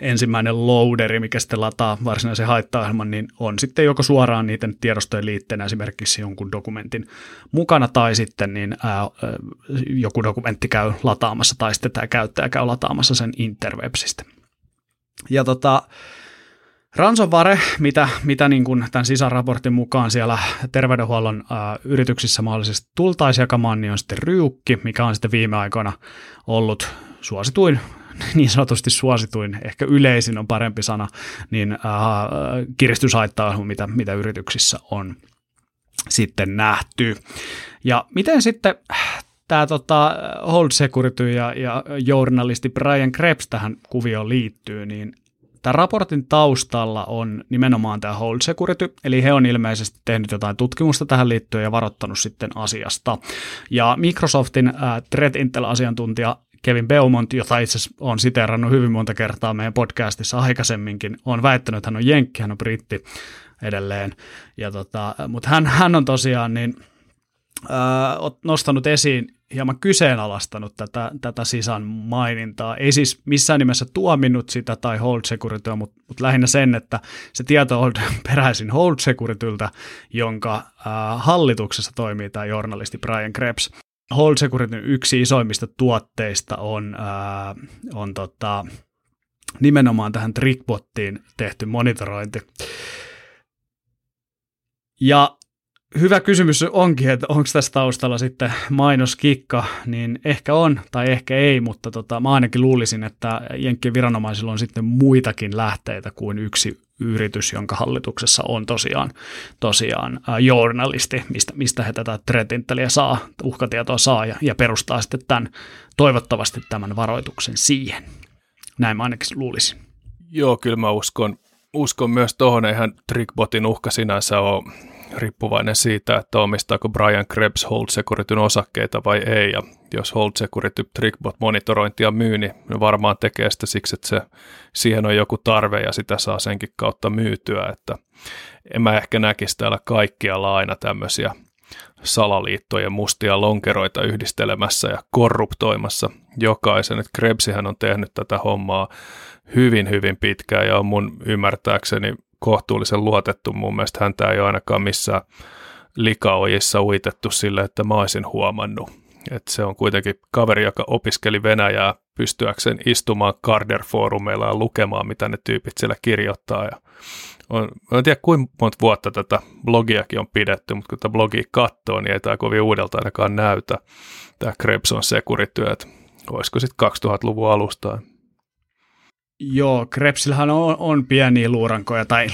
ensimmäinen loaderi, mikä sitten lataa varsinaisen haittaohjelman, niin on sitten joko suoraan niiden tiedostojen liitteenä esimerkiksi jonkun dokumentin mukana, tai sitten niin joku dokumentti käy lataamassa, tai sitten tämä käyttäjä käy lataamassa sen interwebsistä. Ja ransomware, mitä niin kuin tämän sisäraportin mukaan siellä terveydenhuollon yrityksissä mahdollisesti tultaisi jakamaan, niin on sitten Ryukki, mikä on sitten viime aikoina ollut suosituin, niin sanotusti suosituin, ehkä yleisin on parempi sana, niin kiristyshaittaohjelma, mitä yrityksissä on sitten nähty. Ja miten sitten tämä Hold Security ja journalisti Brian Krebs tähän kuvioon liittyy, niin tämän raportin taustalla on nimenomaan tämä Hold Security, eli he on ilmeisesti tehnyt jotain tutkimusta tähän liittyen ja varoittanut sitten asiasta. Ja Microsoftin Threat Intel-asiantuntija Kevin Beaumont, jota itse asiassa olen siteerannut hyvin monta kertaa meidän podcastissa aikaisemminkin, on väittänyt, että hän on jenkki, hän on britti edelleen, ja mutta hän on tosiaan niin, nostanut esiin, hieman kyseenalaistanut tätä SISAn mainintaa. Ei siis missään nimessä tuominnut sitä tai Hold Securityä, mutta lähinnä sen, että se tieto on peräisin Hold Securityltä, jonka hallituksessa toimii tämä journalisti Brian Krebs. Hold Securityn yksi isoimmista tuotteista on nimenomaan tähän Trickbottiin tehty monitorointi. Ja hyvä kysymys onkin, että onko tässä taustalla sitten mainoskikka, niin ehkä on tai ehkä ei, mutta mä ainakin luulisin, että jenkkien viranomaisilla on sitten muitakin lähteitä kuin yksi yritys, jonka hallituksessa on tosiaan journalisti, mistä he tätä threat inteliä saa, uhkatietoa saa ja perustaa sitten toivottavasti tämän varoituksen siihen. Näin mä ainakin luulisin. Joo, kyllä mä uskon myös tuohon, eihän Trickbotin uhka sinänsä ole riippuvainen siitä, että omistaako Brian Krebs Hold Securityn osakkeita vai ei, ja jos Hold Security Trickbot-monitorointia myy, niin ne varmaan tekee sitä siksi, että siihen on joku tarve ja sitä saa senkin kautta myytyä, että en mä ehkä näkisi täällä kaikkialla aina tämmöisiä salaliittojen mustia lonkeroita yhdistelemässä ja korruptoimassa jokaisen, että Krebsihän on tehnyt tätä hommaa hyvin, hyvin pitkään ja on mun ymmärtääkseni kohtuullisen luotettu. Mun mielestä häntä ei ole ainakaan missään likaojissa uitettu sille, että mä olisin huomannut. Et se on kuitenkin kaveri, joka opiskeli venäjää pystyäkseen istumaan Carder-foorumeilla ja lukemaan, mitä ne tyypit siellä kirjoittaa. Ja en tiedä, kuinka monta vuotta tätä blogiakin on pidetty, mutta kun tätä blogia katsoo, niin ei tämä kovin uudelta ainakaan näytä. Tämä Krebs on Security, että olisiko sitten 2000-luvun alusta. Joo, Krebsillähän on pieniä luurankoja tai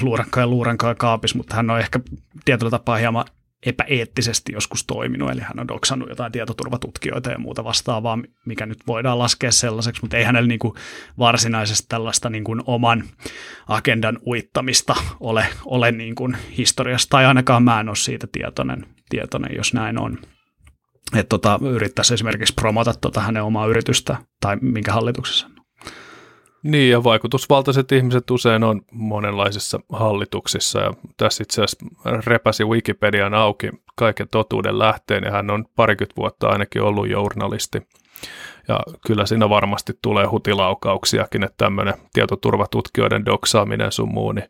luurankoja kaapis, mutta hän on ehkä tietyllä tapaa hieman epäeettisesti joskus toiminut, eli hän on doksannut jotain tietoturvatutkijoita ja muuta vastaavaa, mikä nyt voidaan laskea sellaiseksi, mutta ei hänellä niinku varsinaisesti tällaista niinku oman agendan uittamista ole niinku historiasta, tai ainakaan mä en ole siitä tietoinen, jos näin on. Että yrittäisi esimerkiksi promota hänen omaa yritystä tai minkä hallituksessa. Niin, ja vaikutusvaltaiset ihmiset usein on monenlaisissa hallituksissa, ja tässä itse asiassa repäsi Wikipedian auki kaiken totuuden lähteen, ja hän on parikymmentä vuotta ainakin ollut journalisti, ja kyllä siinä varmasti tulee hutilaukauksiakin, että tämmöinen tietoturvatutkijoiden doksaaminen sun muu, niin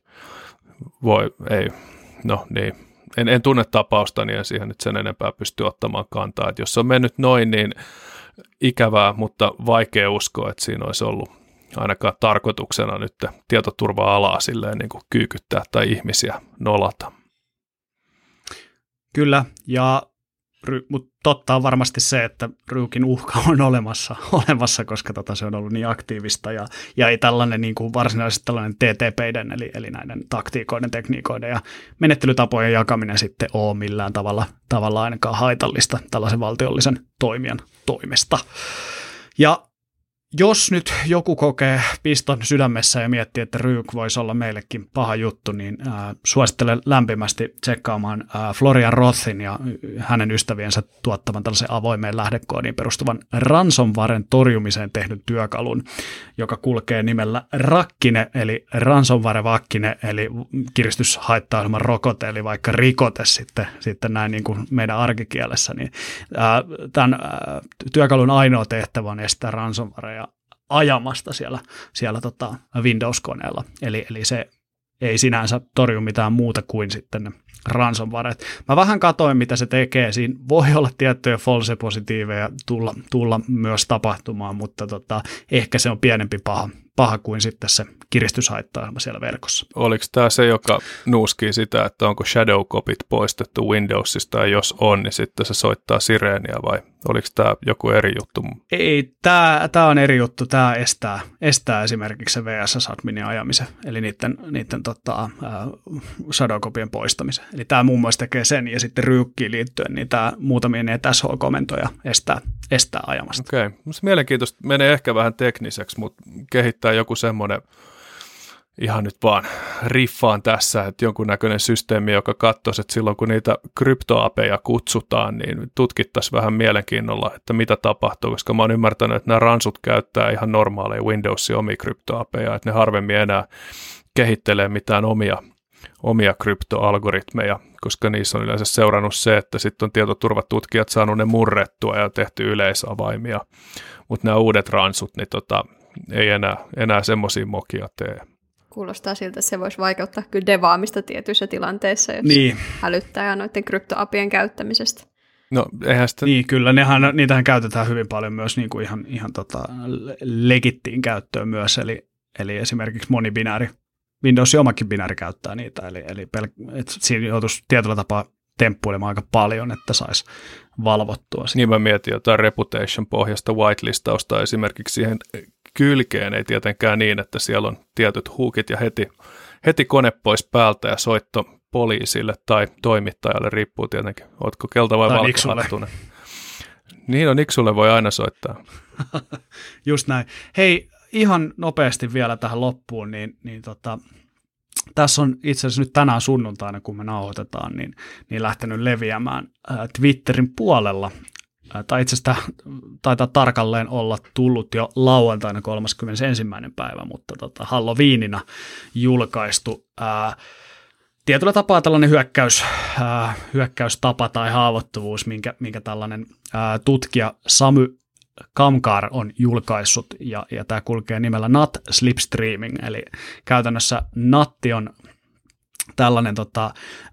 en tunne tapausta, niin en siihen nyt sen enempää pysty ottamaan kantaa, että jos se on mennyt noin, niin ikävää, mutta vaikea uskoa, että siinä olisi ollut ainakaan tarkoituksena nyt tietoturva-alaa silleen niin kuin kyykyttää tai ihmisiä nolata. Kyllä, ja Mutta totta on varmasti se, että Ryykin uhka on olemassa koska se on ollut niin aktiivista ja ei tällainen niin kuin varsinaisesti tällainen TTP:den eli näiden taktiikoiden, tekniikoiden ja menettelytapojen jakaminen sitten ole millään tavalla ainakaan haitallista tällaisen valtiollisen toimijan toimesta. Ja jos nyt joku kokee piston sydämessä ja miettii, että Ryuk voisi olla meillekin paha juttu, niin suosittelen lämpimästi tsekkaamaan Florian Rothin ja hänen ystäviensä tuottavan tällaisen avoimeen lähdekoodiin perustuvan ransomwaren torjumiseen tehdyn työkalun, joka kulkee nimellä Rakkine, eli ransomware vakkine, eli kiristyshaittaohjelman rokote, eli vaikka rikote sitten näin niin kuin meidän arkikielessä. Niin, tämän työkalun ainoa tehtävä on estää ransomwarea ajamasta siellä Windows-koneella. Eli se ei sinänsä torju mitään muuta kuin sitten ne ransomwaret. Mä vähän katsoin, mitä se tekee. Siinä voi olla tiettyjä false positiiveja tulla myös tapahtumaan, mutta ehkä se on pienempi paha kuin sitten se kiristyshaittaohjelma siellä verkossa. Oliko tämä se, joka nuuskii sitä, että onko shadowcopit poistettu Windowsista, ja jos on, niin sitten se soittaa sireeniä, vai oliko tämä joku eri juttu? Ei, tämä on eri juttu. Tämä estää esimerkiksi se VSS-adminin ajamisen, eli niiden shadowcopien poistamisen. Eli tämä muun muassa tekee sen, ja sitten Ryykkiin liittyen, niin tämä muutamia näitä SH-komentoja estää ajamasta. Okei, minusta mielenkiintoista. Menee ehkä vähän tekniseksi, mutta kehittää joku semmoinen, ihan nyt vaan riffaan tässä, että jonkunnäköinen systeemi, joka katsoisi, että silloin kun niitä kryptoapeja kutsutaan, niin tutkittaisiin vähän mielenkiinnolla, että mitä tapahtuu, koska mä oon ymmärtänyt, että nämä ransut käyttää ihan normaaleja Windowsin omia kryptoapeja, että ne harvemmin enää kehittelee mitään omia kryptoalgoritmeja, koska niissä on yleensä seurannut se, että sitten on tietoturvatutkijat saanut ne murrettua ja tehty yleisavaimia, mutta nämä uudet ransut, niin ei enää semmoisia mokia tee. Kuulostaa siltä, että se voisi vaikeuttaa kyllä devaamista tietyissä tilanteissa, jos hälyttää noiden kryptoapien käyttämisestä. No, eihän sitä... Niin, kyllä. Niitähän käytetään hyvin paljon myös niin kuin ihan legittiin käyttöön myös, eli esimerkiksi monibinääri. Windowsin omakin binääri käyttää niitä, eli siinä joutuisi tietyllä tapaa temppuilemaan aika paljon, että saisi valvottua sitä. Niin mä mietin jotain reputation-pohjasta whitelistausta esimerkiksi siihen kylkeen, ei tietenkään niin, että siellä on tietyt huukit ja heti kone pois päältä ja soitto poliisille tai toimittajalle, riippuu tietenkin, ootko kelta vai valkohattunen. Niin on, Niksulle voi aina soittaa. Just näin. Hei, ihan nopeasti vielä tähän loppuun, niin tässä on itse asiassa nyt tänään sunnuntaina, kun me nauhoitetaan, niin lähtenyt leviämään Twitterin puolella. Tai itse asiassa taitaa tarkalleen olla tullut jo lauantaina 31. päivä, mutta Halloweenina julkaistu tietyllä tapaa tällainen hyökkäystapa tai haavoittuvuus, minkä tällainen tutkija Samy Kamkar on julkaissut, ja tämä kulkee nimellä NAT Slipstreaming, eli käytännössä NAT on tällainen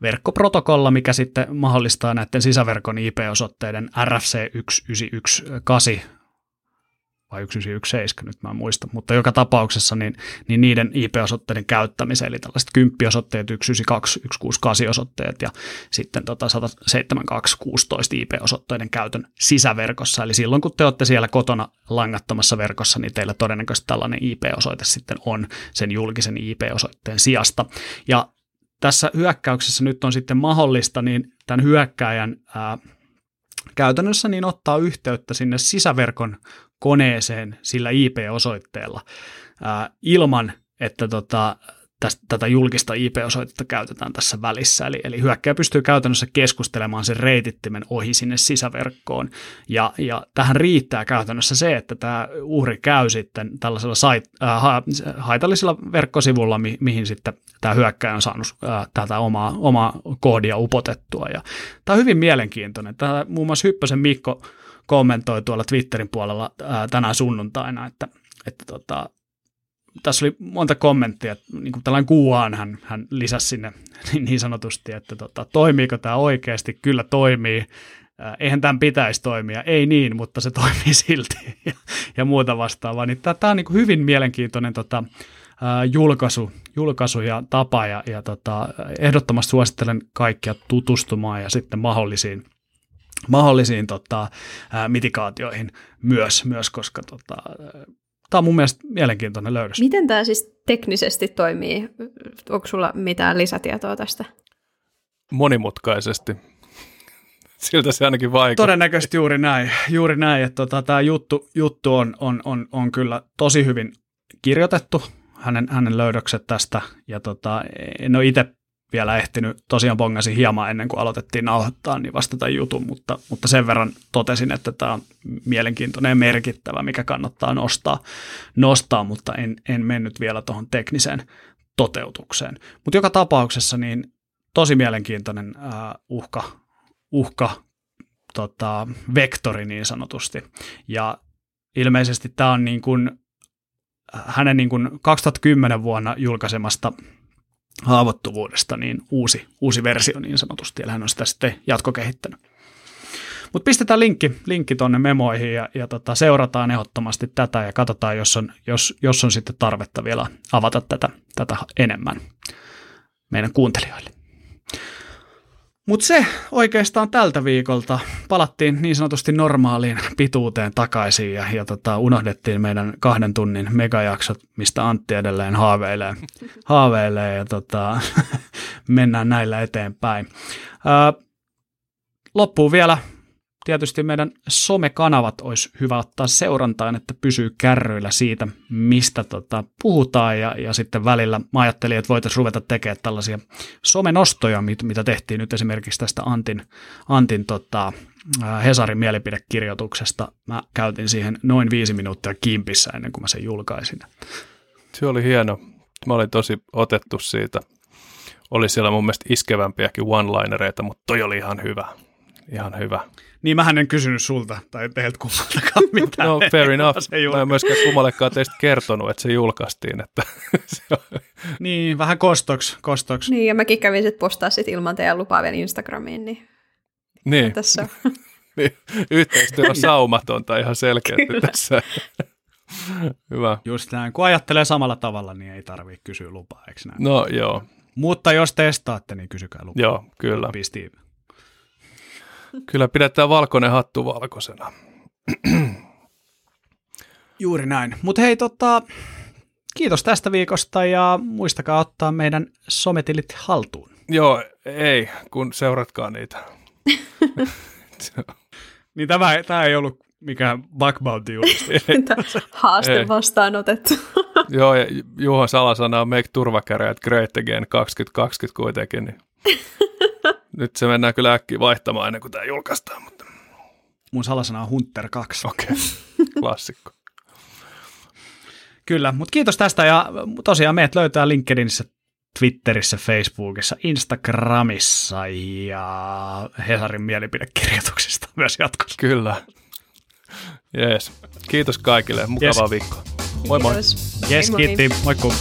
verkkoprotokolla, mikä sitten mahdollistaa näiden sisäverkon IP-osoitteiden RFC 1918 vai 1917, nyt mä en muista, mutta joka tapauksessa niin niiden IP-osoitteiden käyttämiseen, eli tällaiset 10-osoitteet, 192, 168-osoitteet ja sitten 17216 IP-osoitteiden käytön sisäverkossa, eli silloin kun te olette siellä kotona langattomassa verkossa, niin teillä todennäköisesti tällainen IP-osoite sitten on sen julkisen IP-osoitteen sijasta, ja tässä hyökkäyksessä nyt on sitten mahdollista niin tämän hyökkäjän käytännössä niin ottaa yhteyttä sinne sisäverkon koneeseen sillä IP-osoitteella ilman, että tätä julkista IP-osoitetta käytetään tässä välissä. Eli hyökkäjä pystyy käytännössä keskustelemaan sen reitittimen ohi sinne sisäverkkoon. Ja tähän riittää käytännössä se, että tämä uhri käy sitten tällaisella haitallisella verkkosivulla, mihin sitten tämä hyökkäjä on saanut tätä omaa koodia upotettua. Ja tämä on hyvin mielenkiintoinen. Tämä muun muassa Hyppösen Mikko kommentoi tuolla Twitterin puolella tänään sunnuntaina, että tässä oli monta kommenttia, niin kuin tällainen kuvaan hän lisäsi sinne niin sanotusti, että toimiiko tämä oikeasti, kyllä toimii, eihän tämän pitäisi toimia, ei niin, mutta se toimii silti ja muuta vastaavaa. Niin tämä on niin kuin hyvin mielenkiintoinen julkaisu ja tapa ja ehdottomasti suosittelen kaikkia tutustumaan ja sitten mahdollisiin mahdollisiin mitikaatioihin myös koska tämä on mun mielestä mielenkiintoinen löydös. Miten tämä siis teknisesti toimii? Onko sulla mitään lisätietoa tästä? Monimutkaisesti. Siltä se ainakin vaikuttaa. Todennäköisesti juuri näin, että tämä juttu on kyllä tosi hyvin kirjoitettu, hänen löydökset tästä, ja en ole itse vielä ehtinyt, tosiaan bongasin hieman ennen kuin aloitettiin nauhoittaa, niin vasta tämän jutun, mutta sen verran totesin, että tämä on mielenkiintoinen ja merkittävä, mikä kannattaa nostaa mutta en mennyt vielä tuohon tekniseen toteutukseen. Mutta joka tapauksessa niin tosi mielenkiintoinen vektori niin sanotusti, ja ilmeisesti tämä on niin kuin hänen niin kuin 2010 vuonna julkaisemasta haavoittuvuudesta niin uusi versio niin sanotusti, eli hän on sitä sitten jatkokehittänyt. Mutta pistetään linkki tuonne memoihin ja seurataan ehdottomasti tätä ja katsotaan, jos on sitten tarvetta vielä avata tätä enemmän meidän kuuntelijoille. Mutta se oikeastaan tältä viikolta. Palattiin niin sanotusti normaaliin pituuteen takaisin ja unohdettiin meidän 2 tunnin megajaksot, mistä Antti edelleen haaveilee ja mennään näillä eteenpäin. Loppuun vielä tietysti meidän somekanavat olisi hyvä ottaa seurantaan, että pysyy kärryillä siitä, mistä puhutaan, ja sitten välillä mä ajattelin, että voitaisiin ruveta tekemään tällaisia somenostoja, mitä tehtiin nyt esimerkiksi tästä Antin Hesarin mielipidekirjoituksesta. Mä käytin siihen noin 5 minuuttia kimpissä ennen kuin mä sen julkaisin. Se oli hieno. Mä olin tosi otettu siitä. Oli siellä mun mielestä iskevämpiäkin one-linereita, mutta toi oli ihan hyvä. Niin mähän en kysynyt sulta tai teiltä kummaltakaan mitään. No fair enough. Mä en myöskään kummallekaan teistä kertonut, että se julkaistiin. Että se on. Niin, vähän kostoksi. Niin, ja mäkin kävin sitten postaa sit ilman teidän lupaa vielä Instagramiin. Niin. Tässä on. Niin. Yhteistyö on saumatonta ihan selkeästi tässä. Hyvä. Just näin. Kun ajattelee samalla tavalla, niin ei tarvitse kysyä lupaa, eikö näin? No joo. Mutta jos testaatte, niin kysykää lupaa. Joo, kyllä. Kyllä pidetään valkoinen hattu valkoisena. Juuri näin. Mutta hei, kiitos tästä viikosta ja muistakaa ottaa meidän sometilit haltuun. Joo, ei, kun seuratkaa niitä. Niin tämä ei ollut mikään bug-bounty-julistus. Haaste vastaan otettu. Joo, ja Juhon salasana on Make Turvakäräjät Great Again 2020 kuitenkin, niin. Nyt se mennään kyllä äkkiä vaihtamaan ennen kuin tämä julkaistaan. Mutta. Mun salasana on Hunter 2. Okei, klassikko. Kyllä, mutta kiitos tästä ja tosiaan meidät löytää LinkedInissä, Twitterissä, Facebookissa, Instagramissa ja Hesarin mielipidekirjoituksista myös jatkossa. Kyllä. Jees. Kiitos kaikille. Mukavaa viikkoa. Moi moi. Yes, kiitti. Moikku.